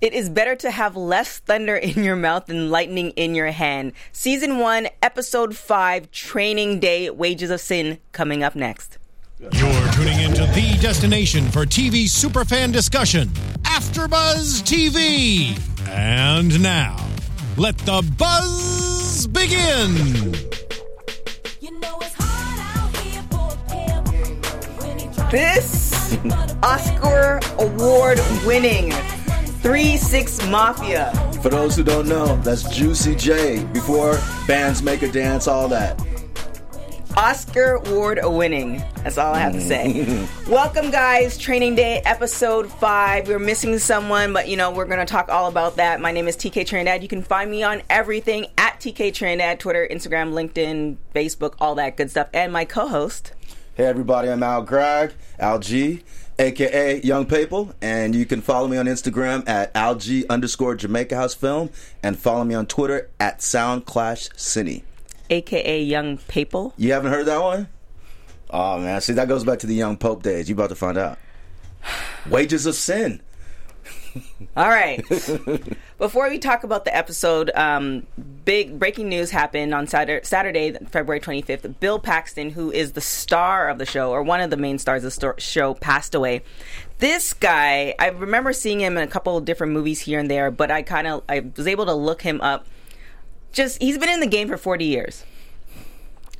It is better to have less thunder in your mouth than lightning in your hand. Season 1, Episode 5, Training Day, Wages of Sin, coming up next. You're tuning into the destination for TV superfan discussion, AfterBuzz TV. And now, let the buzz begin. This Oscar award-winning 3 6 Mafia. For those who don't know, that's Juicy J before bands make a dance, all that. Oscar award winning. That's all I have to say. Welcome, guys. Training Day, Episode 5. We're missing someone, but, you know, we're going to talk all about that. My name is TK Traindad. You can find me on everything at TK Traindad, Twitter, Instagram, LinkedIn, Facebook, all that good stuff. And my co-host. Hey, everybody. I'm Al Gregg, Al G, a.k.a. Young Papal, and you can follow me on Instagram at alg_Jamaica House Film, and follow me on Twitter at SoundClashCine. A.k.a. Young Papal. You haven't heard that one? Oh, man. See, that goes back to the Young Pope days. You about to find out. Wages of Sin. All right. Before we talk about the episode, big breaking news happened on Saturday, February 25th. Bill Paxton, who is the star of the show, or one of the main stars of the show, passed away. This guy, I remember seeing him in a couple of different movies here and there, but I was able to look him up. Just, he's been in the game for 40 years.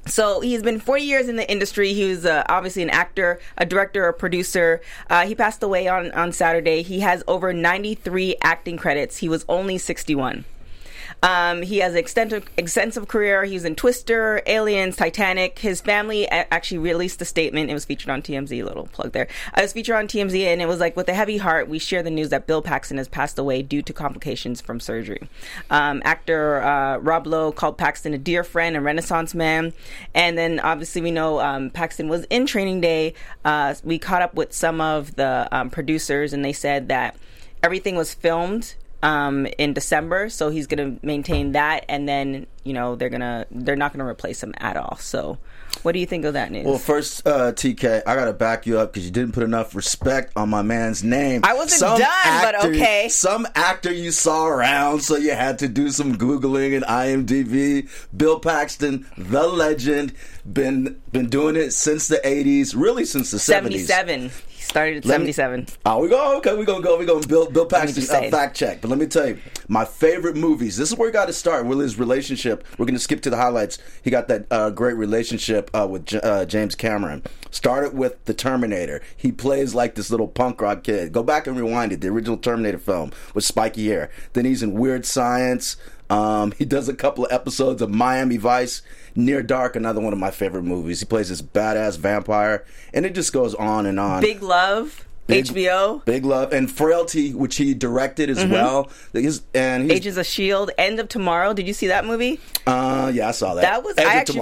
So he's been 40 years in the industry. He was obviously an actor, a director, a producer. He passed away on Saturday. He has over 93 acting credits. He was only 61. He has an extensive career. He was in Twister, Aliens, Titanic. His family actually released a statement. It was featured on TMZ, little plug there. It was featured on TMZ, and it was like, with a heavy heart, we share the news that Bill Paxton has passed away due to complications from surgery. Actor Rob Lowe called Paxton a dear friend, a Renaissance man. And then, obviously, we know Paxton was in Training Day. We caught up with some of the producers, and they said that everything was filmed in December, so he's going to maintain that, and then, you know, they're not going to replace him at all. So what do you think of that news? Well, first, TK, I got to back you up because you didn't put enough respect on my man's name. I wasn't but okay. Some actor you saw around, so you had to do some Googling and IMDb. Bill Paxton, the legend, been doing it since the 80s, really since the 70s. 77. He started at 77. Oh, we go. Okay, we're going to go. We're going to Bill Paxton's fact check. But let me tell you, my favorite movies, this is where we got to start, with his relationship. We're going to skip to the highlights. He got that great relationship with James Cameron. Started with The Terminator. He plays like this little punk rock kid. Go back and rewind it. The original Terminator film with spiky hair. Then he's in Weird Science. He does a couple of episodes of Miami Vice, Near Dark, another one of my favorite movies. He plays this badass vampire, and it just goes on and on. Big Love, HBO. Big Love, and Frailty, which he directed as well. Agents of S.H.I.E.L.D., End of Tomorrow. Did you see that movie? Yeah, I saw that. That was Edge of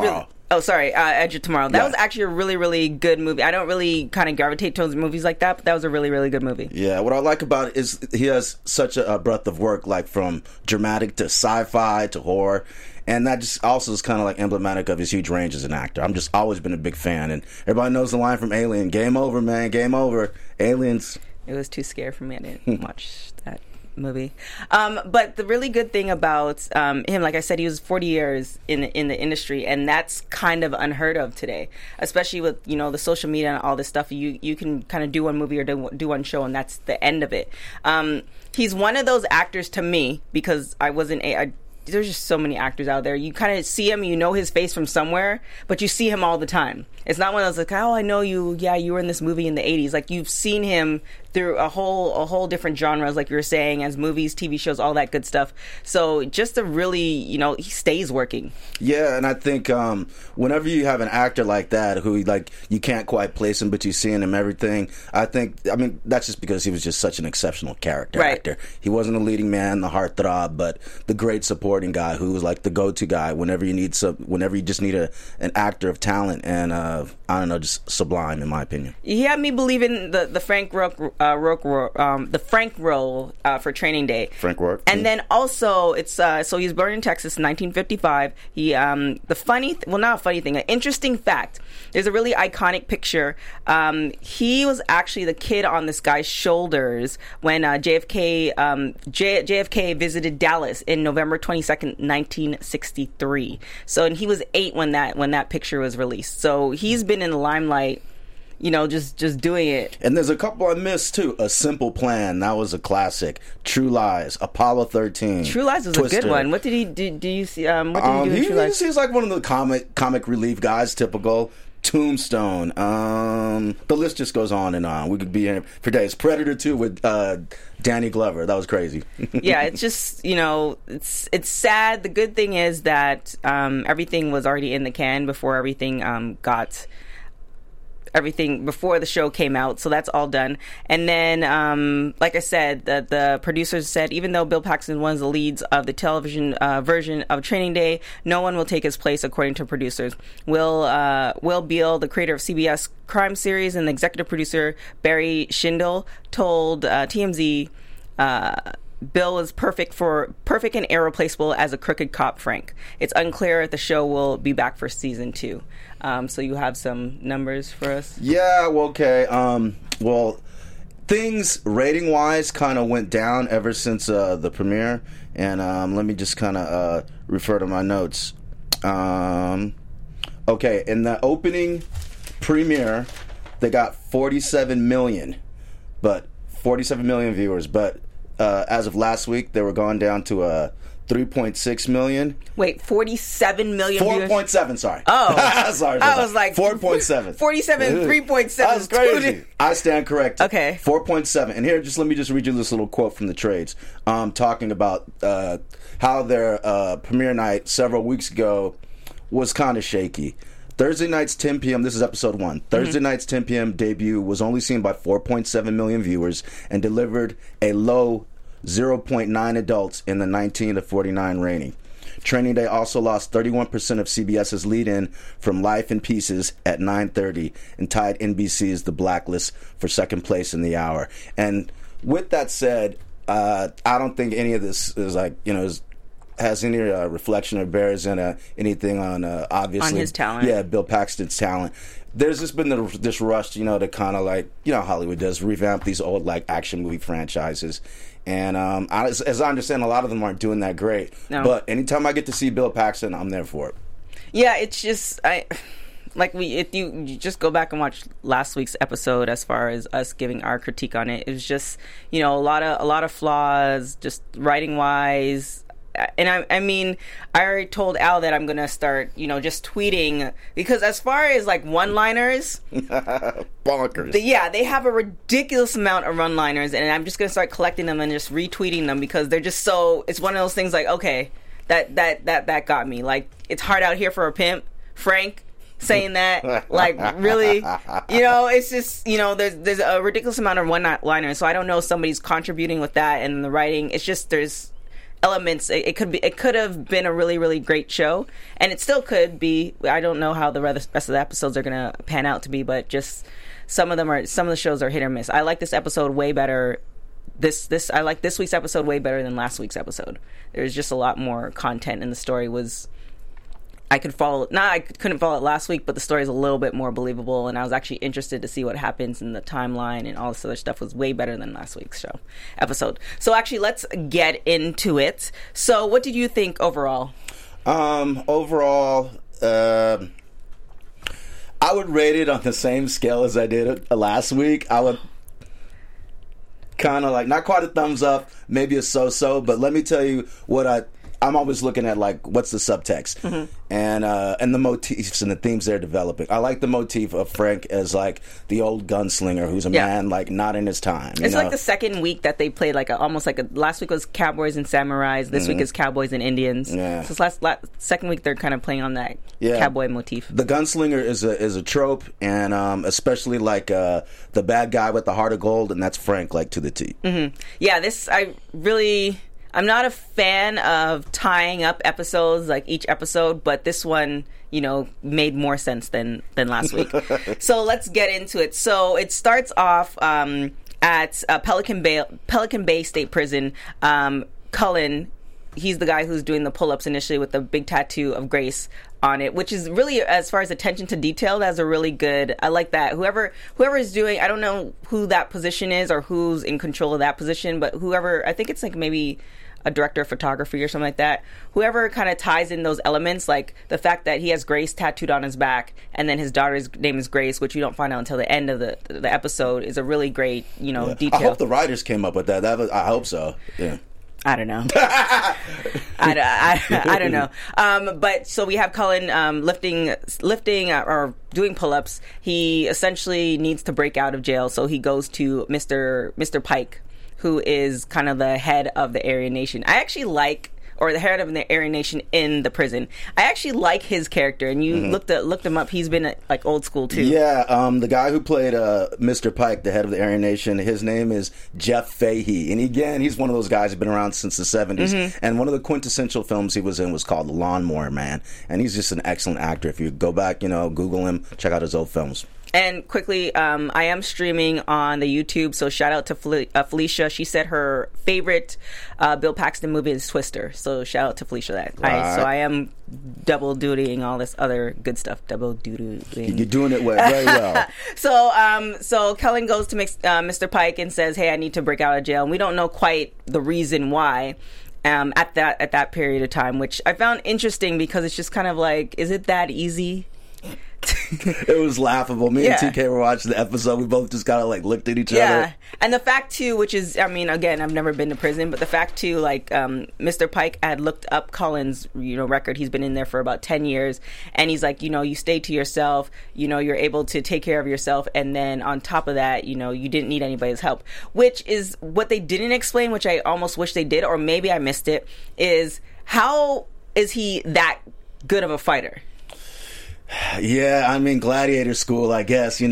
Tomorrow. That was actually a really, really good movie. I don't really kind of gravitate towards movies like that, but that was a really, really good movie. Yeah, what I like about it is he has such a breadth of work, like from dramatic to sci-fi to horror, and that just also is kind of like emblematic of his huge range as an actor. I'm just always been a big fan, and everybody knows the line from Alien, game over, man, game over. Aliens. It was too scary for me. I didn't watch that movie. But the really good thing about him, like I said, he was 40 years in the industry, and that's kind of unheard of today, especially with, you know, the social media and all this stuff. You can kind of do one movie or do one show, and that's the end of it. He's one of those actors to me, because there's just so many actors out there. You kind of see him, you know his face from somewhere, but you see him all the time. It's not one of those like, oh, I know you. Yeah, you were in this movie in the 80s. Like, you've seen him through a whole different genres, like you were saying, as movies, TV shows, all that good stuff. So just a really, you know, he stays working. Yeah, and I think whenever you have an actor like that who, like, you can't quite place him, but you're seeing him everything, I mean, that's just because he was just such an exceptional character actor. He wasn't a leading man, the heartthrob, but the great supporting guy who was, like, the go-to guy whenever you just need an actor of talent and, I don't know, just sublime in my opinion. He had me believe in the Frank Rook the Frank role for Training Day. Frank Rourke. And then also, it's so he's born in Texas in 1955. He the funny, not a funny thing, an interesting fact. There's a really iconic picture. He was actually the kid on this guy's shoulders when JFK visited Dallas in November 22nd, 1963. So, and he was 8 when that picture was released. So he's been in the limelight, you know, just doing it. And there's a couple I missed, too. A Simple Plan. That was a classic. True Lies. Apollo 13. True Lies was Twister. A good one. What did he do? Do you see? What did he do in True Lies? He seems like one of the comic relief guys, typical. Tombstone. The list just goes on and on. We could be in for days. Predator 2 with Danny Glover. That was crazy. Yeah, it's just, you know, it's sad. The good thing is that everything was already in the can before everything before the show came out, so that's all done. And then like I said, the producers said even though Bill Paxton was the leads of the television version of Training Day, no one will take his place, according to producers. Will Beall, the creator of CBS crime series and the executive producer Barry Shindle, told TMZ Bill is perfect and irreplaceable as a crooked cop, Frank. It's unclear if the show will be back for season 2. So you have some numbers for us? Yeah, okay. Well, things rating-wise kind of went down ever since the premiere. And let me just kind of refer to my notes. Okay, in the opening premiere, they got 47 million viewers. But as of last week, they were gone down to 3.6 million. Wait, 47 million 4.7, sorry. Oh. sorry. I was like... 4.7. 47, 3.7. That's crazy. I stand corrected. Okay. 4.7. And here, let me just read you this little quote from the trades, talking about how their premiere night several weeks ago was kind of shaky. Thursday night's 10 p.m. This is episode 1. Thursday night's 10 p.m. debut was only seen by 4.7 million viewers and delivered a low 0.9 adults in the 19 to 49 rating. Training Day also lost 31% of CBS's lead-in from Life in Pieces at 9:30 and tied NBC's The Blacklist for second place in the hour. And with that said, I don't think any of this is has any reflection or bears in anything on obviously on his talent. Yeah, Bill Paxton's talent. There's just been this rush, you know, to kind of like, you know, Hollywood does revamp these old like action movie franchises, and as I understand, a lot of them aren't doing that great. No. But anytime I get to see Bill Paxton, I'm there for it. Yeah, it's just if you just go back and watch last week's episode, as far as us giving our critique on it, it was just, you know, a lot of flaws, just writing wise. And I already told Al that I'm going to start, you know, just tweeting. Because as far as, like, one-liners... bonkers. They have a ridiculous amount of one-liners. And I'm just going to start collecting them and just retweeting them. Because they're just so... It's one of those things like, okay, that got me. Like, it's hard out here for a pimp. Frank saying that. Like, really? You know, it's just, you know, there's a ridiculous amount of one-liners. So I don't know if somebody's contributing with that and the writing. It's just there's... elements. It could have been a really, really great show, and it still could be. I don't know how the rest of the episodes are going to pan out to be, but just some of the shows are hit or miss. I like this episode way better. I like this week's episode way better than last week's episode. There's just a lot more content, and the story was. I couldn't follow it last week, but the story is a little bit more believable, and I was actually interested to see what happens in the timeline, and all this other stuff was way better than last week's episode. So actually, let's get into it. So what did you think overall? Overall, I would rate it on the same scale as I did last week. I would kind of like, not quite a thumbs up, maybe a so-so, but let me tell you what I'm always looking at, like, what's the subtext? Mm-hmm. And the motifs and the themes they're developing. I like the motif of Frank as, like, the old gunslinger who's a man, like, not in his time. It's like the second week that they played, like, last week was Cowboys and Samurais, this week is Cowboys and Indians. Yeah. So it's second week they're kind of playing on that cowboy motif. The gunslinger is a trope, and especially, like, the bad guy with the heart of gold, and that's Frank, like, to the T. Mm-hmm. Yeah, I'm not a fan of tying up episodes, like each episode, but this one, you know, made more sense than last week. So let's get into it. So it starts off at Pelican Bay State Prison. Cullen, he's the guy who's doing the pull-ups initially with the big tattoo of Grace on it, which is really, as far as attention to detail, that's a really good, I like that. Whoever is doing, I don't know who that position is or who's in control of that position, but whoever, I think it's like maybe a director of photography or something like that, whoever kind of ties in those elements, like the fact that he has Grace tattooed on his back and then his daughter's name is Grace, which you don't find out until the end of the episode, is a really great, you know, detail. I hope the writers came up with that. I hope so. Yeah. I don't know. I don't know. But so we have Cullen lifting or doing pull-ups. He essentially needs to break out of jail, so he goes to Mr. Pike, who is kind of the head of the Aryan Nation. The head of the Aryan Nation in the prison. I actually like his character, and you looked him up. He's been like old school too. Yeah, the guy who played Mr. Pike, the head of the Aryan Nation, his name is Jeff Fahey, and again, he's one of those guys who's been around since the 70s. Mm-hmm. And one of the quintessential films he was in was called The Lawnmower Man, and he's just an excellent actor. If you go back, Google him, check out his old films. And quickly, I am streaming on the YouTube, so shout out to Felicia. She said her favorite Bill Paxton movie is Twister, so shout out to Felicia that. So I am double-dutying all this other good stuff. Double-dutying. You're doing it very well. So Cullen goes to Mr. Pike and says, hey, I need to break out of jail. And we don't know quite the reason why. At that period of time, which I found interesting because it's just kind of like, is it that easy? It was laughable. Me and TK were watching the episode. We both just kind of like looked at each other. Yeah, and the fact too, which is, I mean, again, I've never been to prison, but the fact too, like Mr. Pike had looked up Cullen's, record. He's been in there for about 10 years, and he's like, you stay to yourself. You're able to take care of yourself, and then on top of that, you didn't need anybody's help, which is what they didn't explain, which I almost wish they did, or maybe I missed it. Is how is he that good of a fighter? Yeah, I mean, gladiator school, I guess, it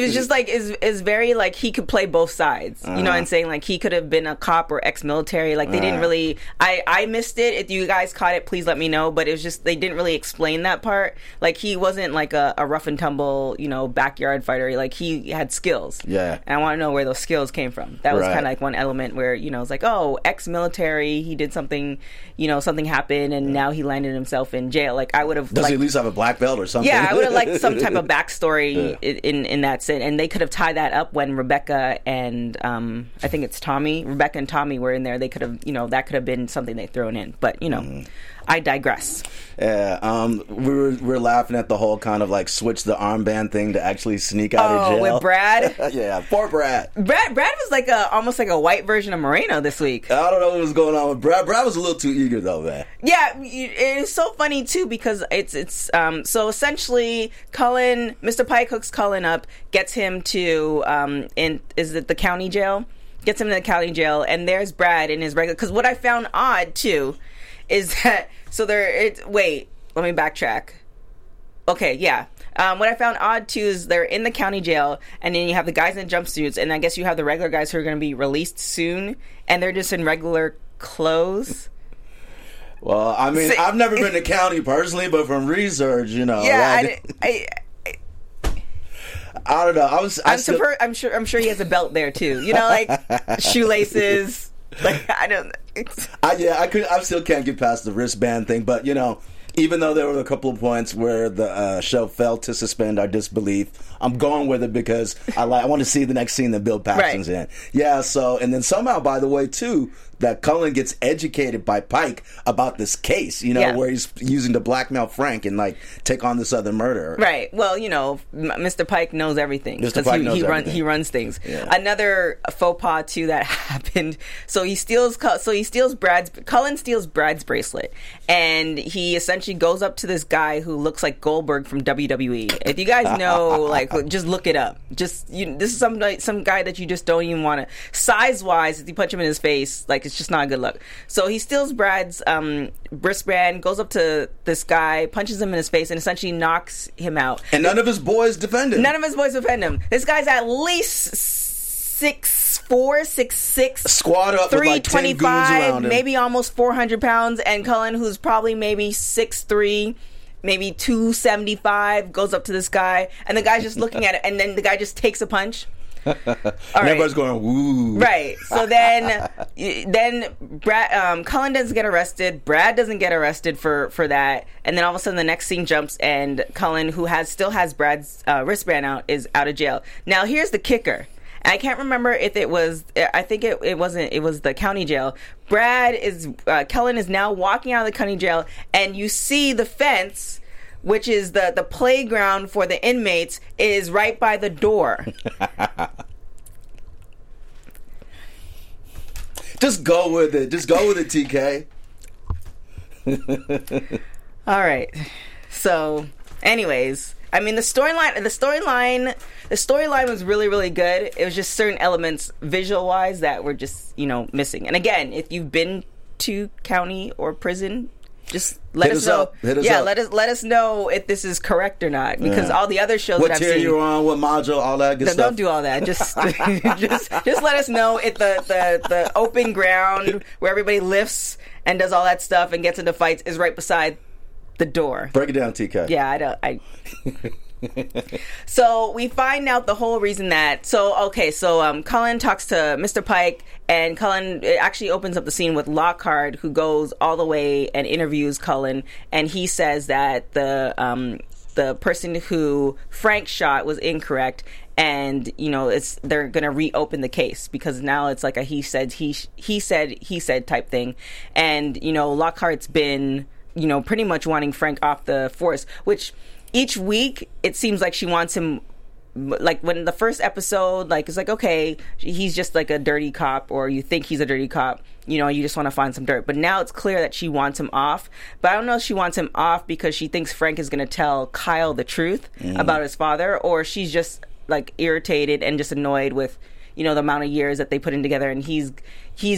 was just like, it's very like he could play both sides, you know what I'm saying? Like he could have been a cop or ex-military. Like they didn't really, I missed it. If you guys caught it, please let me know. But it was just, they didn't really explain that part. Like he wasn't like a rough and tumble, backyard fighter. Like he had skills. Yeah. And I want to know where those skills came from. That was kind of like one element where, it's like, oh, ex-military, he did something, something happened and now he landed himself in jail. Like I would have. Does he at least have a black belt or something. Yeah, I would have liked some type of backstory in that sense. And they could have tied that up when Rebecca and I think it's Tommy. Rebecca and Tommy were in there. They could have, that could have been something they thrown in. But, I digress. Yeah, we're laughing at the whole kind of like switch the armband thing to actually sneak out of jail. Oh, with Brad? Yeah, poor Brad. Brad was like almost like a white version of Moreno this week. I don't know what was going on with Brad. Brad was a little too eager though, man. Yeah, it's so funny too because it's so essentially Cullen, Mr. Pike hooks Cullen up, gets him to Gets him to the county jail, and there's Brad in his regular. Because what I found odd too. Is that so? Wait, let me backtrack. Okay, yeah. What I found odd too is they're in the county jail, and then you have the guys in jumpsuits, and I guess you have the regular guys who are going to be released soon, and they're just in regular clothes. Well, I mean, I've never been to county personally, but from research, Yeah, like, I don't know. I'm sure he has a belt there too. Like shoelaces. Like I don't. I still can't get past the wristband thing, but even though there were a couple of points where the show failed to suspend our disbelief, I'm going with it because I want to see the next scene that Bill Paxton's in. Yeah, so, and then somehow, by the way, too, that Cullen gets educated by Pike about this case, where he's using to blackmail Frank and, like, take on this other murderer. Right. Well, Mr. Pike knows everything. Mr. Pike knows everything. He runs things. Yeah. Another faux pas, too, that happened. Cullen steals Brad's bracelet, and he essentially goes up to this guy who looks like Goldberg from WWE. If you guys know, like, just look it up. This is some guy that you just don't even want to. Size-wise, if you punch him in his face, like, it's just not a good look. So he steals Brad's wristband, goes up to this guy, punches him in his face, and essentially knocks him out. And none of his boys defend him. This guy's at least 6'4", 6'6", squad up 325, like maybe almost 400 pounds, and Cullen, who's probably maybe 6'3", maybe 275, goes up to this guy, and the guy's just looking at it, and then the guy just takes a punch. Everybody's going, woo. Right. So then Brad, Cullen doesn't get arrested. Brad doesn't get arrested for that. And then all of a sudden the next scene jumps and Cullen, who still has Brad's wristband out, is out of jail. Now here's the kicker. I can't remember if it was, I think it wasn't, it was the county jail. Cullen is now walking out of the county jail, and you see the fence, which is the playground for the inmates, is right by the door. Just go with it. Just go with it, TK. All right. So, anyways, I mean, the storyline was really, really good. It was just certain elements, visual-wise, that were just, missing. And again, if you've been to county or prison, just let us know. Let us know if this is correct or not. Because all the other shows that I've seen, what tier you're on, what module, all that good stuff. Don't do all that. Just just let us know if the open ground where everybody lifts and does all that stuff and gets into fights is right beside the door. Break it down, TK. Yeah, So we find out the whole reason that. So Cullen talks to Mr. Pike, and Cullen actually opens up the scene with Lockhart, who goes all the way and interviews Cullen, and he says that the person who Frank shot was incorrect, and they're going to reopen the case because now it's like a he said type thing, and Lockhart's been pretty much wanting Frank off the force, which each week it seems like she wants him. Like when the first episode, it's like, okay, he's just like a dirty cop, or you think he's a dirty cop, you just want to find some dirt. But now it's clear that she wants him off. But I don't know if she wants him off because she thinks Frank is going to tell Kyle the truth about his father, or she's just like irritated and just annoyed with, the amount of years that they put in together, and he's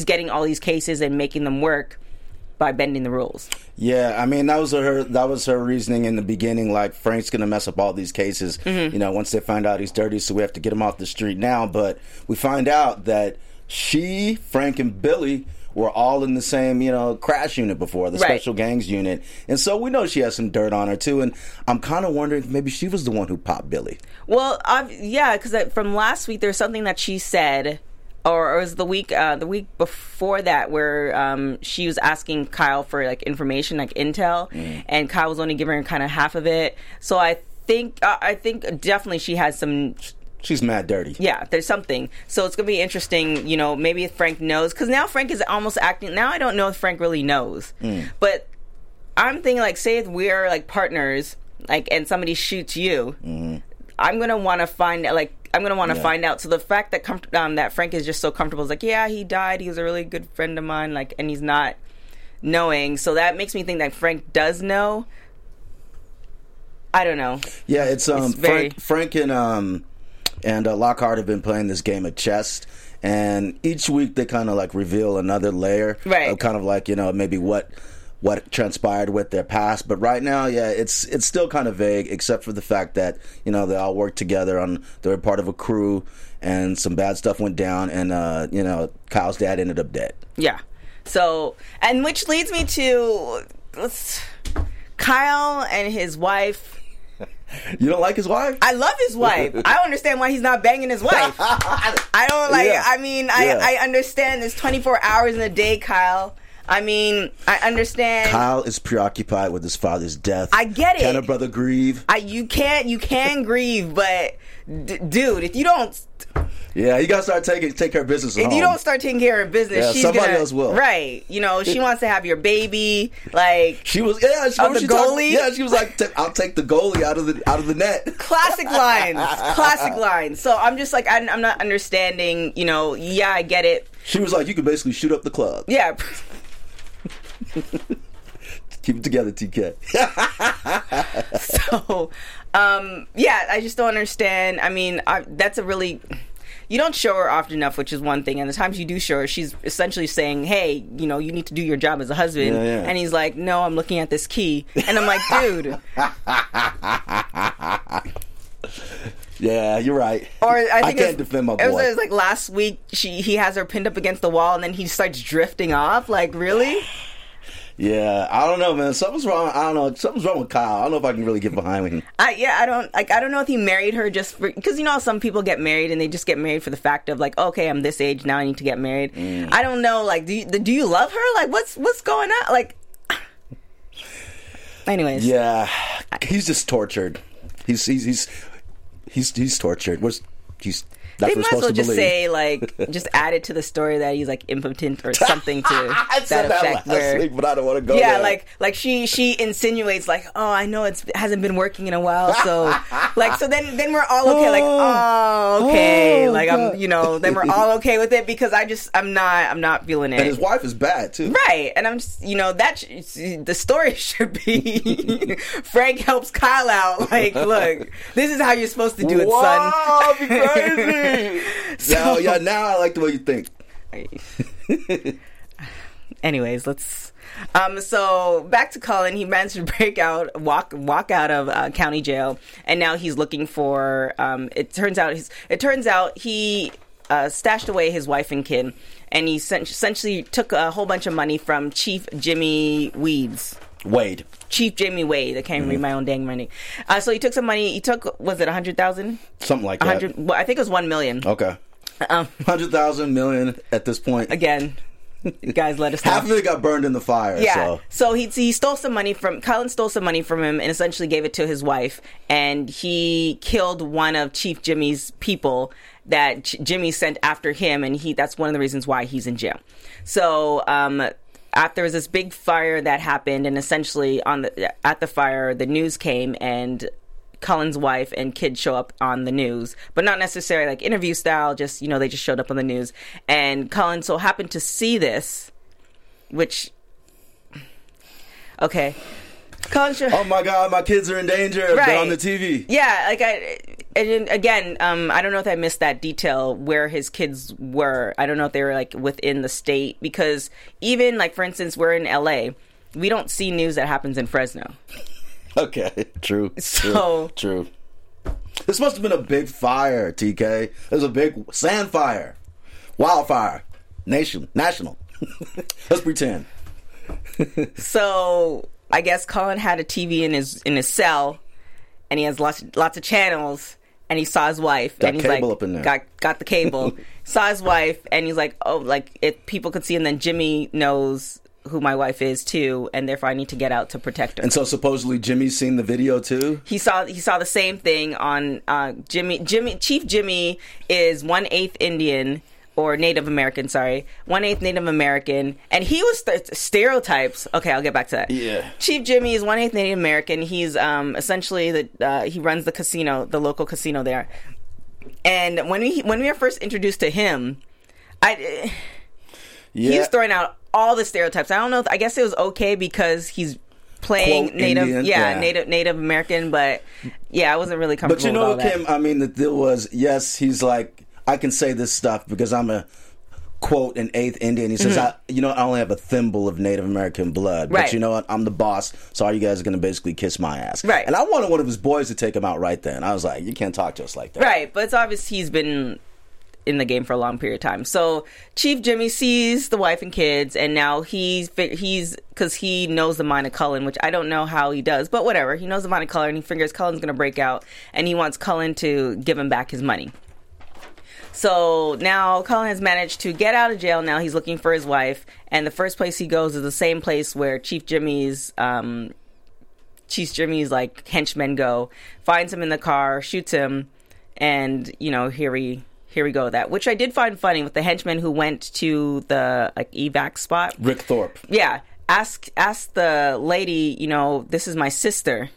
getting all these cases and making them work by bending the rules. Yeah, I mean, that was her reasoning in the beginning, like Frank's going to mess up all these cases, once they find out he's dirty, so we have to get him off the street now. But we find out that she, Frank, and Billy were all in the same, crash unit before, the special gangs unit. And so we know she has some dirt on her, too. And I'm kind of wondering if maybe she was the one who popped Billy. Well, because from last week, there's something that she said, or it was the week before that, where she was asking Kyle for information, intel, and Kyle was only giving her kind of half of it. So I think definitely she has some. She's mad dirty. Yeah, there's something. So it's going to be interesting, maybe if Frank knows. Because now Frank is almost acting. Now I don't know if Frank really knows. But I'm thinking, say if we're, partners, and somebody shoots you, I'm going to want to find out, find out. So the fact that that Frank is just so comfortable is he died. He was a really good friend of mine, and he's not knowing. So that makes me think that Frank does know. I don't know. Yeah, it's very... Frank and Lockhart have been playing this game of chess, and each week they kind of reveal another layer, right? Of kind of maybe what transpired with their past, but right now, it's still kind of vague, except for the fact that they all worked together they were part of a crew, and some bad stuff went down, and Kyle's dad ended up dead. Yeah, so which leads me to Kyle and his wife. You don't like his wife? I love his wife. I don't understand why he's not banging his wife. I don't like. Yeah. I mean, I understand there's 24 hours in a day, Kyle. I mean, I understand. Kyle is preoccupied with his father's death. I get it. Can a brother grieve? You can grieve, but dude, if you don't. Yeah, you gotta start take care of business. If you don't start taking care of business, she's somebody else will. Right? She wants to have your baby. She was. Yeah, she goalie. She was like, "I'll take the goalie out of the net." Classic lines. Classic lines. So I'm just I'm not understanding. Yeah, I get it. She was like, "You can basically shoot up the club." Yeah. Keep it together, TK. So, I just don't understand. I mean, that's a really... You don't show her often enough, which is one thing. And the times you do show her, she's essentially saying, hey, you need to do your job as a husband. Yeah, yeah. And he's like, no, I'm looking at this key. And I'm like, dude. Yeah, you're right. Or I can't defend my boy. It was last week, he has her pinned up against the wall, and then he starts drifting off. Really? Yeah, I don't know, man. Something's wrong. I don't know. Something's wrong with Kyle. I don't know if I can really get behind him. I don't know if he married her just because, you know, some people get married and they just get married for the fact of like, okay, I'm this age now, I need to get married. Mm. I don't know. Like, do you love her? Like, what's going on? Like, anyways. Yeah, he's just tortured. He's tortured. That's they might as well just say, like, just add it to the story that he's like impotent or something to that effect. But I don't want to go there. Yeah, like she insinuates like, oh, I know it hasn't been working in a while, so like so then we're all okay. Like, oh, okay, like I'm, you know, then we're all okay with it because I'm not feeling it. And his wife is bad too, right? And I'm just, you know, the story should be Frank helps Kyle out. Like, look, this is how you're supposed to do it, son. That'd be crazy. So, yeah, now I like the way you think. Anyways, let's... so, back to Cullen. He managed to walk out of county jail, and now he's looking for... It turns out he stashed away his wife and kid, and he essentially took a whole bunch of money from Chief Jimmy Wade. Chief Jimmy Wade. I can't read my own dang money. So he took some money. He took, was it 100,000? Something like that. Well, I think it was 1 million. Okay. 100,000 million at this point. Again, guys, let us know. Half of it got burned in the fire. Yeah. So he stole some money from, Cullen stole some money from him and essentially gave it to his wife. And he killed one of Chief Jimmy's people that Jimmy sent after him. And that's one of the reasons why he's in jail. So, there was this big fire that happened, and essentially at the fire, the news came, and Cullen's wife and kid show up on the news, but not necessarily like interview style. Just, you know, they just showed up on the news, and Cullen so happened to see this, which okay, Cullen. Oh my God, my kids are in danger! Right. They're on the TV. Yeah, like And again, I don't know if I missed that detail where his kids were. I don't know if they were like within the state, because even like, for instance, we're in LA. We don't see news that happens in Fresno. Okay, true. So true. This must have been a big fire, TK. It was a big sand fire, wildfire, national. Let's pretend. So I guess Cullen had a TV in his cell, and he has lots of channels. And he saw his wife, and he's like, got the cable. Saw his wife, and he's like, oh, like if people could see, and then Jimmy knows who my wife is too, and therefore I need to get out to protect her. And so supposedly Jimmy's seen the video too. He saw the same thing on Jimmy. Chief Jimmy is 1/8 Indian or Native American. Sorry, 1/8 Native American, and he was stereotypes. Okay, I'll get back to that. Yeah, Chief Jimmy is 1/8 Native American. He's essentially he runs the casino, the local casino there. And when we were first introduced to him, he was throwing out all the stereotypes. I don't know. I guess it was okay because he's playing quote, Native Indian, Native American, but yeah, I wasn't really comfortable. But you know, with all Kim, that. I mean, the deal was yes, he's like, I can say this stuff because I'm a, quote, an 1/8 Indian. He says, I only have a thimble of Native American blood, right. But you know what? I'm the boss, so all you guys are going to basically kiss my ass. Right. And I wanted one of his boys to take him out right then. I was like, you can't talk to us like that. Right, but it's obvious he's been in the game for a long period of time. So Chief Jimmy sees the wife and kids, and now he's because he knows the mind of Cullen, which I don't know how he does, but whatever. He knows the mind of Cullen, and he figures Cullen's going to break out, and he wants Cullen to give him back his money. So now Cullen has managed to get out of jail. Now he's looking for his wife. And the first place he goes is the same place where Chief Jimmy's like henchmen go. Finds him in the car, shoots him. And, you know, here we go with that. Which I did find funny with the henchman who went to the like evac spot. Rick Thorpe. Yeah. Ask the lady, you know, this is my sister.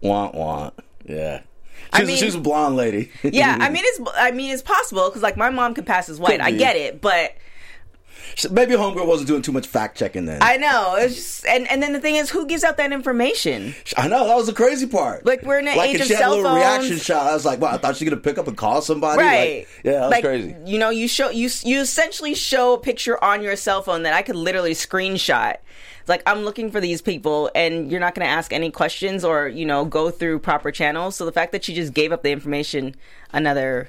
Want. Yeah. She's a blonde lady. Yeah, I mean it's possible because like my mom could pass as white. I get it, but maybe homegirl wasn't doing too much fact checking then. I know. It's just, and then the thing is, who gives out that information? I know, that was the crazy part. Like we're in an age of cell phones. Like she had a little reaction shot. I was like, wow, I thought she was gonna pick up and call somebody. Right? Like, yeah, that was like, crazy. You know, you essentially show a picture on your cell phone that I could literally screenshot. Like, I'm looking for these people, and you're not going to ask any questions or, you know, go through proper channels. So the fact that she just gave up the information, another...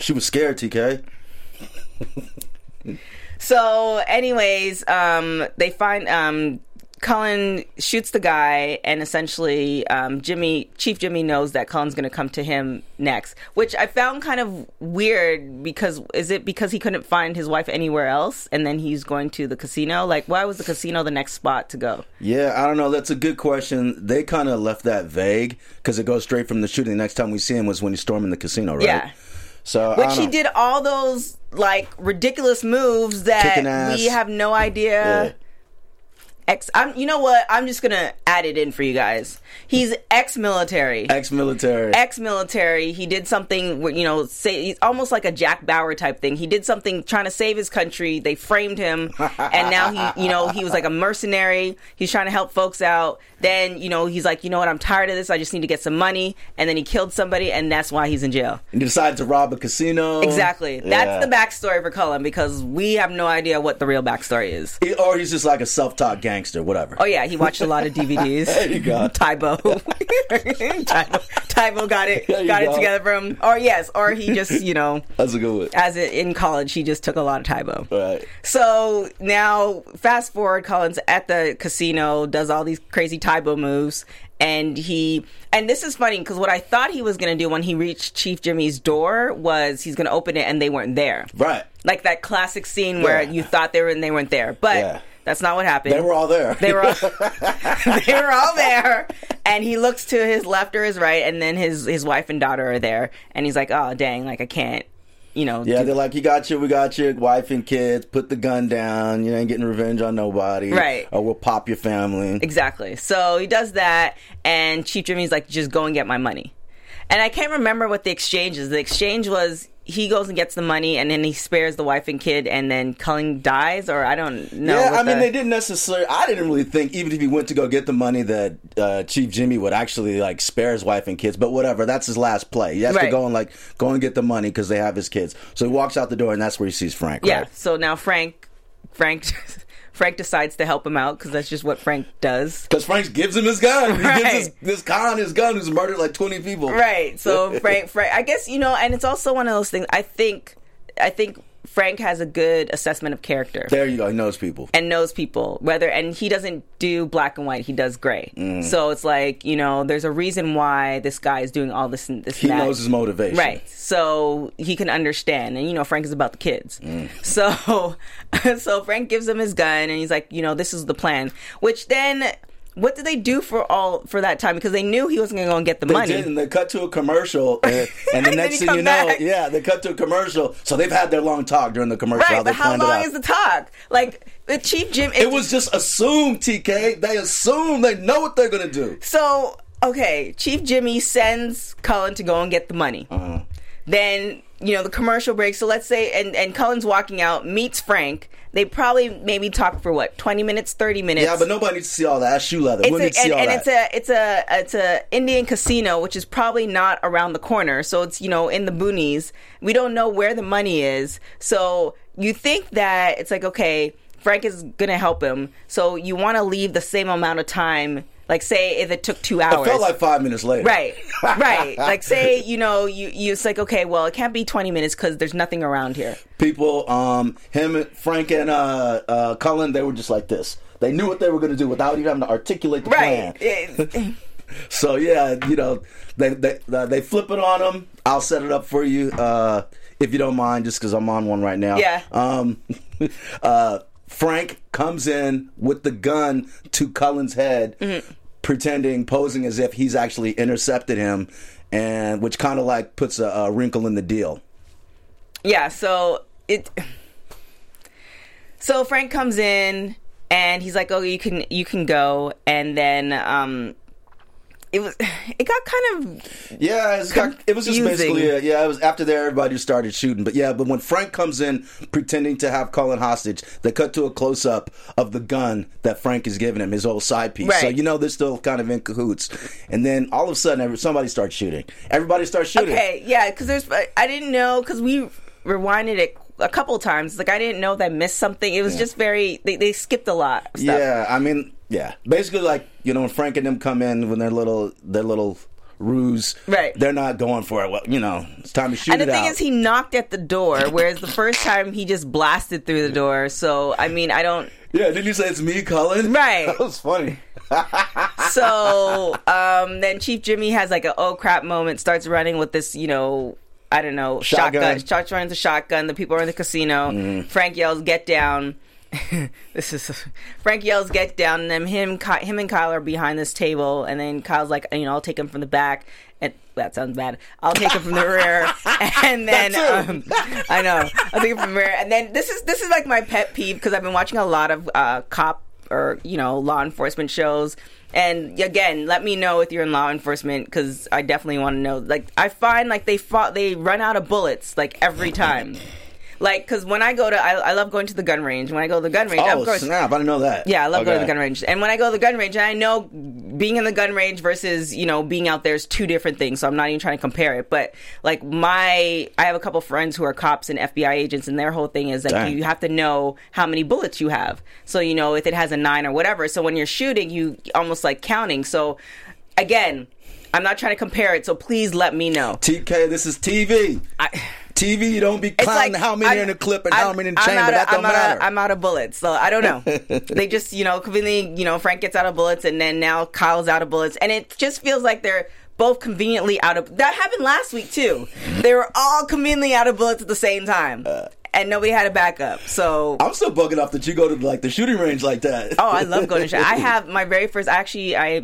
She was scared, TK. So anyways, they find Cullen shoots the guy, and essentially Chief Jimmy knows that Cullen's going to come to him next, which I found kind of weird, because is it because he couldn't find his wife anywhere else and then he's going to the casino? Like, why was the casino the next spot to go? Yeah, I don't know. That's a good question. They kind of left that vague because it goes straight from the shooting. The next time we see him was when he's storming the casino, right? Yeah. So, which he did all those like ridiculous moves that we have no idea. Yeah. You know what? I'm just gonna add it in for you guys. He's ex-military. He did something where, you know, say he's almost like a Jack Bauer type thing. He did something trying to save his country. They framed him, and now he, you know, he was like a mercenary. He's trying to help folks out. Then, you know, he's like, you know what? I'm tired of this. I just need to get some money. And then he killed somebody, and that's why he's in jail. And he decided to rob a casino. Exactly. That's the backstory for Cullen, because we have no idea what the real backstory is. Or he's just like a self-taught gang. Gangster, whatever. Oh yeah, he watched a lot of DVDs. There you go. Tae Bo. Tae Bo got it together for him. Or yes, or he just, you know. That's a good one. As in college, he just took a lot of Tae Bo. Right. So now, fast forward, Cullen's at the casino, does all these crazy Tae Bo moves, and this is funny because what I thought he was going to do when he reached Chief Jimmy's door was he's going to open it and they weren't there. Right. Like that classic scene where you thought they were and they weren't there, but. Yeah. That's not what happened. They were all there. They were all there. And he looks to his left or his right, and then his wife and daughter are there. And he's like, oh, dang, like I can't, you know. Yeah, they're like, we got your wife and kids. Put the gun down. You ain't getting revenge on nobody. Right. Or we'll pop your family. Exactly. So he does that, and Chief Jimmy's like, just go and get my money. And I can't remember what the exchange is. The exchange was... He goes and gets the money, and then he spares the wife and kid, and then Cullen dies, or I don't know. Yeah, I mean, they didn't necessarily... I didn't really think, even if he went to go get the money, that Chief Jimmy would actually, like, spare his wife and kids, but whatever. That's his last play. He has to go and get the money because they have his kids. So he walks out the door, and that's where he sees Frank, yeah, right? Yeah, so now Frank... Frank decides to help him out because that's just what Frank does. Because Frank gives him his gun. He gives this con his gun who's murdered like 20 people. Right. So Frank, I guess, you know, and it's also one of those things. I think Frank has a good assessment of character. There you go. He knows people. And he doesn't do black and white. He does gray. Mm. So it's like, you know, there's a reason why this guy is doing all this and this. He knows his motivation. Right. So he can understand. And, you know, Frank is about the kids. Mm. So Frank gives him his gun and he's like, you know, this is the plan. Which then... What did they do for that time? Because they knew he wasn't going to go and get the money. They didn't. They cut to a commercial, and the next thing you know, yeah, they cut to a commercial. So they've had their long talk during the commercial. Right, but how long is the talk? Like the Chief Jimmy. It was just assumed, TK. They assume they know what they're going to do. So okay, Chief Jimmy sends Cullen to go and get the money. Uh-huh. Then, you know, the commercial breaks. So let's say, and Cullen's walking out, meets Frank. They probably maybe talk for what, 20 minutes, 30 minutes. Yeah, but nobody needs to see all that. That's shoe leather. It's an Indian casino, which is probably not around the corner. So it's, you know, in the boonies. We don't know where the money is. So you think that it's like, okay, Frank is going to help him. So you want to leave the same amount of time. Like, say if it took 2 hours. It felt like 5 minutes later. Right. Like, say, you know, you it's like, okay, well, it can't be 20 minutes because there's nothing around here. People, Frank and Cullen, they were just like this. They knew what they were going to do without even having to articulate the plan. So, yeah, you know, they flip it on them. I'll set it up for you if you don't mind, just because I'm on one right now. Yeah. Frank comes in with the gun to Cullen's head, mm-hmm. Posing as if he's actually intercepted him, and which kind of like puts a wrinkle in the deal. Yeah, so Frank comes in and he's like, "Oh, you can go," and then It was just basically, it was after that everybody started shooting. But yeah, but when Frank comes in pretending to have Cullen hostage, they cut to a close-up of the gun that Frank is giving him, his old side piece. Right. So, you know, they're still kind of in cahoots. And then all of a sudden, somebody starts shooting. Everybody starts shooting. Okay, yeah, because I didn't know, because we rewinded it a couple times. Like, I didn't know that I missed something. It was just they skipped a lot of stuff. Yeah, I mean... Yeah, basically, like, you know, when Frank and them come in, when their little ruse. Right. They're not going for it. Well, you know, it's time to shoot it out. And the thing is, he knocked at the door, whereas the first time he just blasted through the door. So, I mean, I don't... Yeah, didn't you say it's me, Cullen? Right. That was funny. So, then Chief Jimmy has like an oh crap moment, starts running with this, you know... I don't know, shotgun. Chuck runs a shotgun. The people are in the casino. Mm. Frank yells, "Get down!" Frank yells, "Get down!" And then him and Kyle are behind this table. And then Kyle's like, "You know, I'll take him from the back." And that sounds bad. I'll take him from the rear. And then I know I'll take him from the rear. And then this is like my pet peeve because I've been watching a lot of cop or you know law enforcement shows. And again, let me know if you're in law enforcement because I definitely want to know. Like, I find like they run out of bullets like every time. Like, because when I go to, I love going to the gun range. When I go to the gun range, oh snap! I didn't know that. Yeah, I love going to the gun range. And when I go to the gun range, and I know being in the gun range versus you know being out there is two different things. So I'm not even trying to compare it. But like I have a couple friends who are cops and FBI agents, and their whole thing is that you have to know how many bullets you have. So you know if it has a 9 or whatever. So when you're shooting, you almost like counting. So again, I'm not trying to compare it. So please let me know. TK, this is TV. TV, you don't be counting like, how many are in a clip and how many in the chamber. That don't matter. I'm out of bullets, so I don't know. They just, you know, conveniently, you know, Frank gets out of bullets, and then now Kyle's out of bullets, and it just feels like they're both conveniently out of. That happened last week too. They were all conveniently out of bullets at the same time. And nobody had a backup, so... I'm still bugging off that you go to, like, the shooting range like that. Oh, I love going to shooting. I have my very first... Actually, I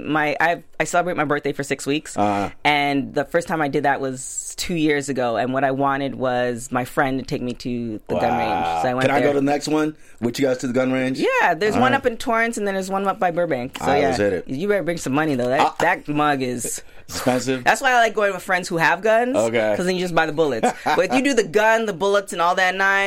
celebrate my birthday for 6 weeks, and the first time I did that was 2 years ago, and what I wanted was my friend to take me to the gun range. So I went Can I go to the next one with you guys to the gun range? Yeah, there's one up in Torrance, and then there's one up by Burbank. So, I always hit it. You better bring some money, though. That mug is... expensive. That's why I like going with friends who have guns. Okay. Because then you just buy the bullets. But if you do the gun, the bullets, and all that nine,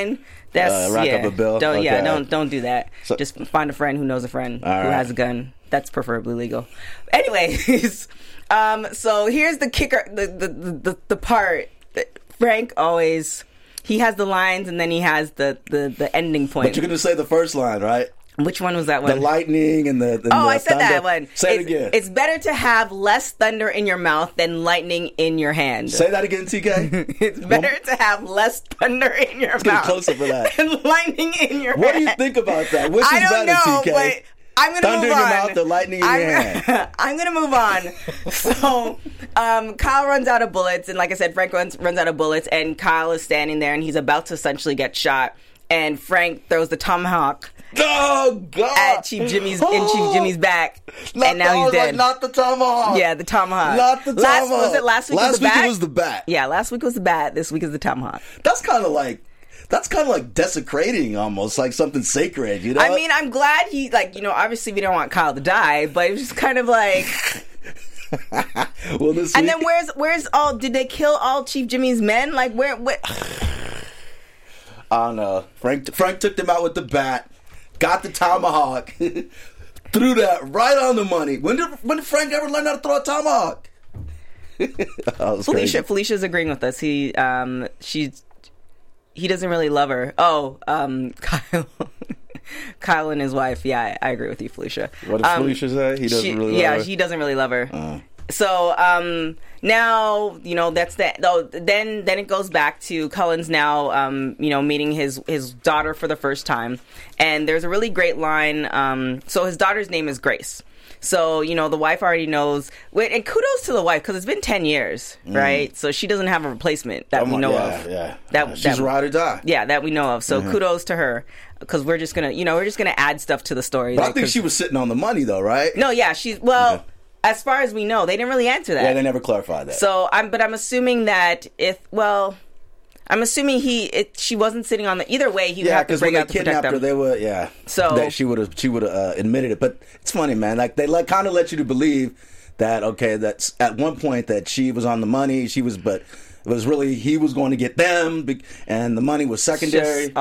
that's rack up a bill. Don't, okay. Yeah, don't do that. So, just find a friend who knows a friend who has a gun. That's preferably legal. Anyways, so here's the kicker. The part that Frank always he has the lines and then he has the ending point. But you're gonna say the first line, right? Which one was that one? The lightning and the thunder. Oh, I said that one. Say it again. It's better to have less thunder in your mouth than lightning in your hand. Say that again, TK. It's better to have less thunder in your mouth. Get closer for that. Than lightning in your hand. What do you think about that? Which is better, TK? But I'm going to move on. Thunder in your mouth or lightning in your hand. I'm going to move on. So, Kyle runs out of bullets. And like I said, Frank runs out of bullets. And Kyle is standing there and he's about to essentially get shot. And Frank throws the tomahawk. Oh, God. At Chief Jimmy's back. And now he's dead. Like, not the tomahawk. Yeah, the tomahawk. Not the tomahawk. Was it last week? Last week it was the bat. Yeah, last week was the bat. This week is the tomahawk. That's kind of like desecrating almost, like something sacred, you know? I mean, I'm glad he, like, you know, obviously we don't want Kyle to die, but it was just kind of like... well, this week... And then where's all... Did they kill all Chief Jimmy's men? Like, where... I don't know. Frank took them out with the bat. Got the tomahawk, threw that right on the money. When did Frank ever learn how to throw a tomahawk? Felicia's agreeing with us. He doesn't really love her. Kyle. Kyle and his wife. Yeah, I agree with you, Felicia. What does Felicia say? He doesn't really love her. Yeah, he doesn't really love her. So now you know that's that. Though then it goes back to Cullen's now you know meeting his daughter for the first time, and there's a really great line. So his daughter's name is Grace. So you know the wife already knows. And kudos to the wife because it's been 10 years, right? So she doesn't have a replacement that we know of. Yeah, she's ride or die. Yeah, that we know of. So kudos to her. Because we're just gonna add stuff to the story. But I think she was sitting on the money though, right? No, yeah, she's well. Okay. As far as we know, they didn't really answer that. Yeah, they never clarified that. So, I'm assuming that she wasn't sitting on the... Either way, he would have to bring out the protect them. Yeah, because when they kidnapped her, they would... Yeah. So... That she would have admitted it. But it's funny, man. Like, they kind of let you to believe that, okay, that's at one point that she was on the money, she was... But it was really... He was going to get them, and the money was secondary. Just,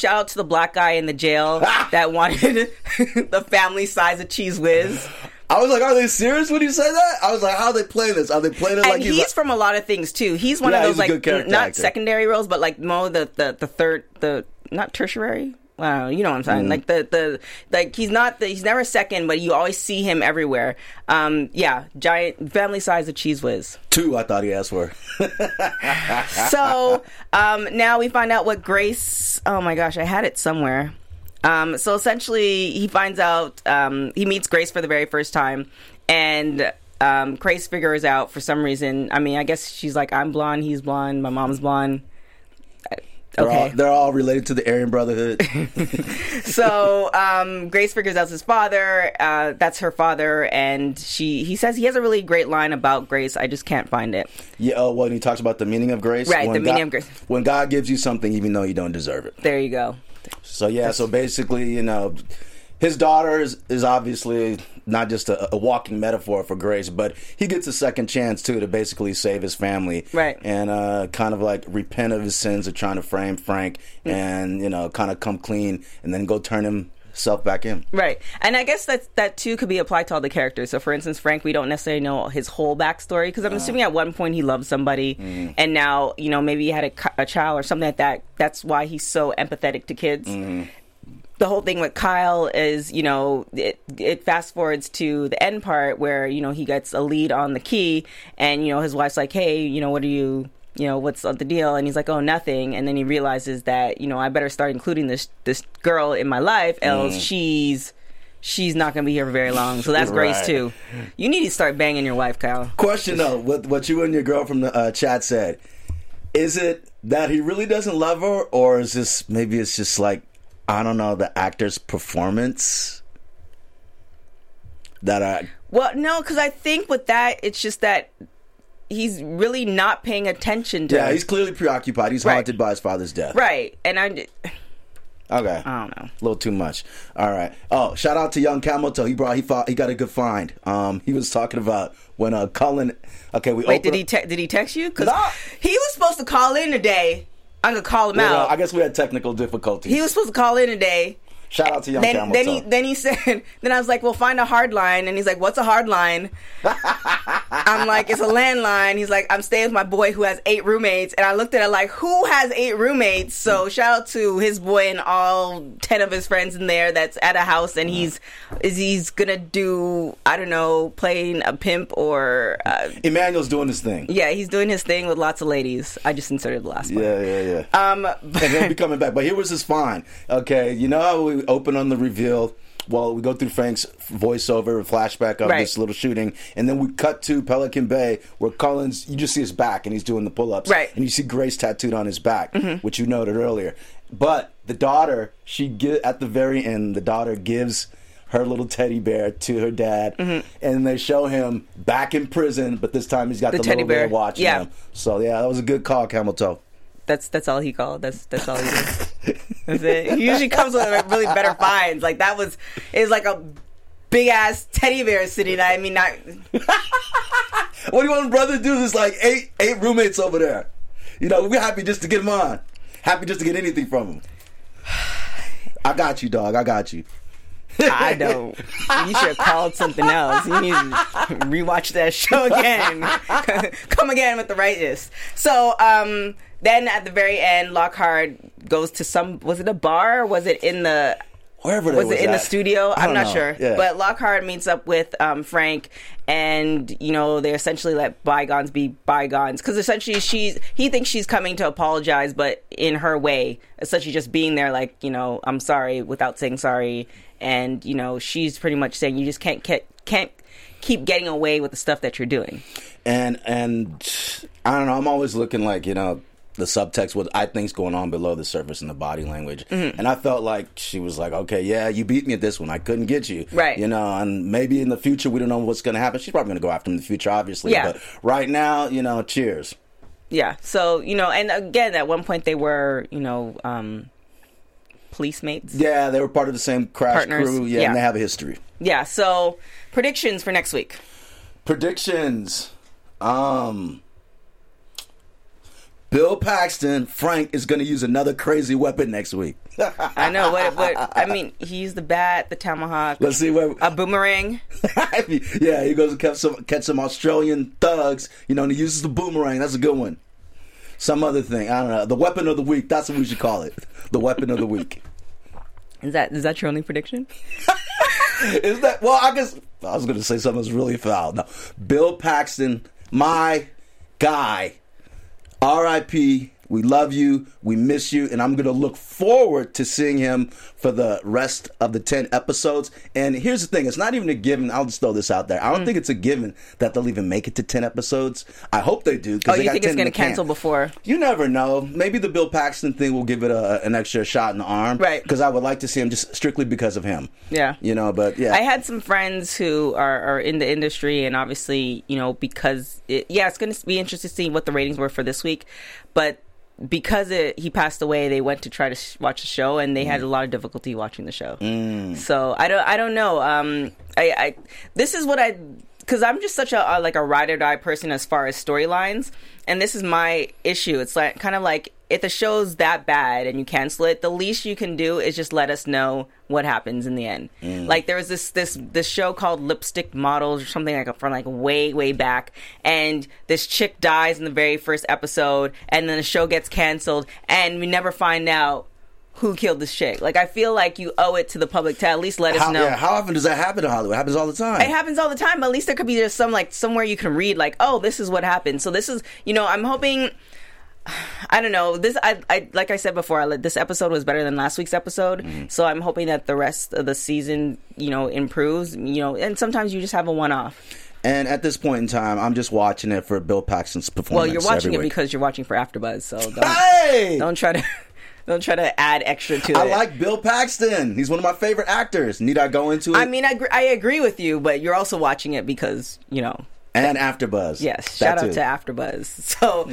shout out to the black guy in the jail that wanted the family size of Cheese Whiz. I was like, are they serious when you say that? I was like, how are they playing this? Are they playing it and like he's like, from a lot of things, too. He's one of those, like, not secondary roles, but, like, the third... Not tertiary... You know what I'm saying? Mm. Like like he's never second, but you always see him everywhere. Yeah, giant family size of Cheese Whiz. Two, I thought he asked for. So now we find out what Grace. Oh my gosh, I had it somewhere. So essentially, he finds out he meets Grace for the very first time, and Grace figures out for some reason. I mean, I guess she's like, I'm blonde, he's blonde, my mom's blonde. They're all related to the Aryan Brotherhood. So Grace figures out his father. That's her father, and he says he has a really great line about Grace. I just can't find it. Yeah. Oh, well, he talks about the meaning of grace. Right. The meaning of grace. When God gives you something, even though you don't deserve it. There you go. So yeah. So basically, you know, his daughter is obviously not just a walking metaphor for grace, but he gets a second chance, too, to basically save his family. Right. And kind of, like, repent of his sins of trying to frame Frank and, you know, kind of come clean and then go turn himself back in. Right. And I guess that, too, could be applied to all the characters. So, for instance, Frank, we don't necessarily know his whole backstory because I'm assuming at one point he loved somebody and now, you know, maybe he had a child or something like that. That's why he's so empathetic to kids. Mm-hmm. The whole thing with Kyle is, you know, it fast forwards to the end part where, you know, he gets a lead on the key and, you know, his wife's like, hey, you know, what are you, you know, what's the deal? And he's like, oh, nothing. And then he realizes that, you know, I better start including this girl in my life, else she's not going to be here for very long. So that's right. Grace, too. You need to start banging your wife, Kyle. Question, though, what you and your girl from the chat said, is it that he really doesn't love her, or is this, maybe it's just like, I don't know, the actor's performance that I... Well, no, because I think with that, it's just that he's really not paying attention to it. Yeah, he's clearly preoccupied. He's haunted by his father's death. Right, and okay. I don't know. A little too much. All right. Oh, shout out to Young Camuto. He got a good find. He was talking about when Cullen... Okay, did he text you? Because he was supposed to call in today. I'm going to call him out. I guess we had technical difficulties. He was supposed to call in today. Shout out to Young Camuto. Then he said, then I was like, well, find a hard line. And he's like, what's a hard line? I'm like, it's a landline. He's like, I'm staying with my boy who has 8 roommates. And I looked at it like, who has 8 roommates? So shout out to his boy and all 10 of his friends in there that's at a house. And he's going to do, I don't know, playing a pimp or... Emmanuel's doing his thing. Yeah, he's doing his thing with lots of ladies. I just inserted the last one. Yeah. And he'll be coming back. But here was his fine. Okay, you know how we open on the reveal. Well, we go through Frank's voiceover, flashback of this little shooting, and then we cut to Pelican Bay where Cullen's, you just see his back and he's doing the pull-ups. Right. And you see Grace tattooed on his back, which you noted earlier. But the daughter, at the very end, the daughter gives her little teddy bear to her dad, and they show him back in prison, but this time he's got the teddy little bear watching him. So, yeah, that was a good call, Camuto. That's all he called. That's all he did. That's it. He usually comes with really better finds. Like that was, it was like a big ass teddy bear sitting. I mean, not. What do you want a brother to do? There's like eight roommates over there. You know, we're happy just to get him on. Happy just to get anything from him. I got you, dog. I got you. I don't. You should have called something else. You need to rewatch that show again. Come again with the rightness. So, then at the very end, Lockhart goes to was it a bar? Or was it in the... Wherever was it in the studio? I'm not sure. Yeah. But Lockhart meets up with Frank, and you know they essentially let bygones be bygones because essentially he thinks she's coming to apologize, but in her way, essentially just being there, like, you know, I'm sorry without saying sorry, and you know she's pretty much saying you just can't keep getting away with the stuff that you're doing. And I don't know. I'm always looking like, you know, the subtext was, I think's going on below the surface in the body language. Mm-hmm. And I felt like she was like, okay, yeah, you beat me at this one. I couldn't get you. Right. You know, and maybe in the future, we don't know what's going to happen. She's probably going to go after him in the future, obviously. Yeah. But right now, you know, cheers. Yeah. So, you know, and again, at one point they were, you know, police mates. Yeah, they were part of the same crash crew. Yeah, and they have a history. Yeah. So, predictions for next week. Predictions. Bill Paxton, Frank, is going to use another crazy weapon next week. I know. I mean, he used the bat, the tomahawk. Let's see. A boomerang. Yeah, he goes and catch some Australian thugs, you know, and he uses the boomerang. That's a good one. Some other thing. I don't know. The weapon of the week. That's what we should call it. The weapon of the week. Is that your only prediction? Is that, well, I guess I was going to say something that's really foul. No, Bill Paxton, my guy, R.I.P., we love you, we miss you, and I'm going to look forward to seeing him for the rest of the 10 episodes. And here's the thing, it's not even a given, I'll just throw this out there, I don't think it's a given that they'll even make it to 10 episodes. I hope they do. Oh, you think it's going to cancel before? You never know. Maybe the Bill Paxton thing will give it an extra shot in the arm. Right. Because I would like to see him just strictly because of him. Yeah. You know, but yeah. I had some friends who are in the industry, and obviously, you know, because, it's going to be interesting to see what the ratings were for this week, but because he passed away, they went to try to watch the show, and they had a lot of difficulty watching the show. So I don't know. This is what because I'm just such a ride or die person as far as storylines, and this is my issue. It's like kind of like if the show's that bad and you cancel it, the least you can do is just let us know what happens in the end. Like there was this show called Lipstick Models or something from way, way back, and this chick dies in the very first episode, and then the show gets canceled, and we never find out who killed this chick. Like, I feel like you owe it to the public to at least let us know. Yeah, how often does that happen in Hollywood? It happens all the time. It happens all the time, but at least there could be just somewhere you can read, like, oh, this is what happened. So this is, you know, I'm hoping, I don't know. This, I like I said before, this episode was better than last week's episode. So I'm hoping that the rest of the season, you know, improves. You know, and sometimes you just have a one-off. And at this point in time, I'm just watching it for Bill Paxton's performance. Well, you're watching it because you're watching for AfterBuzz. So don't try to add extra to it. I like Bill Paxton. He's one of my favorite actors. Need I go into it? I mean, I agree with you, but you're also watching it because, you know. And AfterBuzz. Yes, shout out to AfterBuzz. So,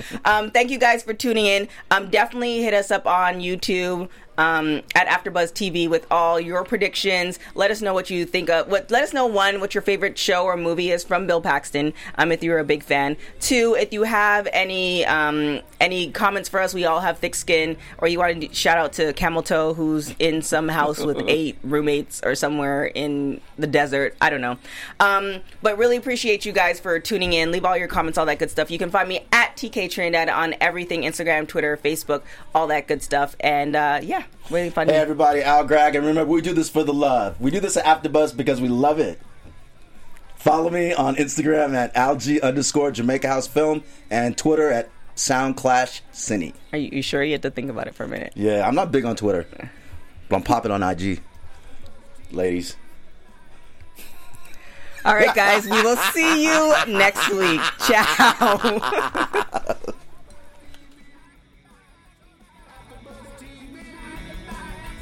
thank you guys for tuning in. Definitely hit us up on YouTube at AfterBuzz TV with all your predictions. Let us know what you think of. Let us know, one, what your favorite show or movie is from Bill Paxton, if you're a big fan. Two, if you have any comments for us. We all have thick skin, or you want to shout out to Camel Toe, who's in some house with 8 roommates or somewhere in the desert. I don't know. But really appreciate you guys for tuning in. Leave all your comments, all that good stuff. You can find me at TK Traindad on everything: Instagram, Twitter, Facebook, all that good stuff. And really funny. Hey everybody, Al Gregg, and remember, we do this for the love. We do this at AfterBuzz because we love it. Follow me on Instagram at @alg_JamaicaHouseFilm and Twitter at SoundClashCine. Are you sure? You had to think about it for a minute. Yeah, I'm not big on Twitter, but I'm popping on IG. Ladies. All right, guys, we will see you next week. Ciao.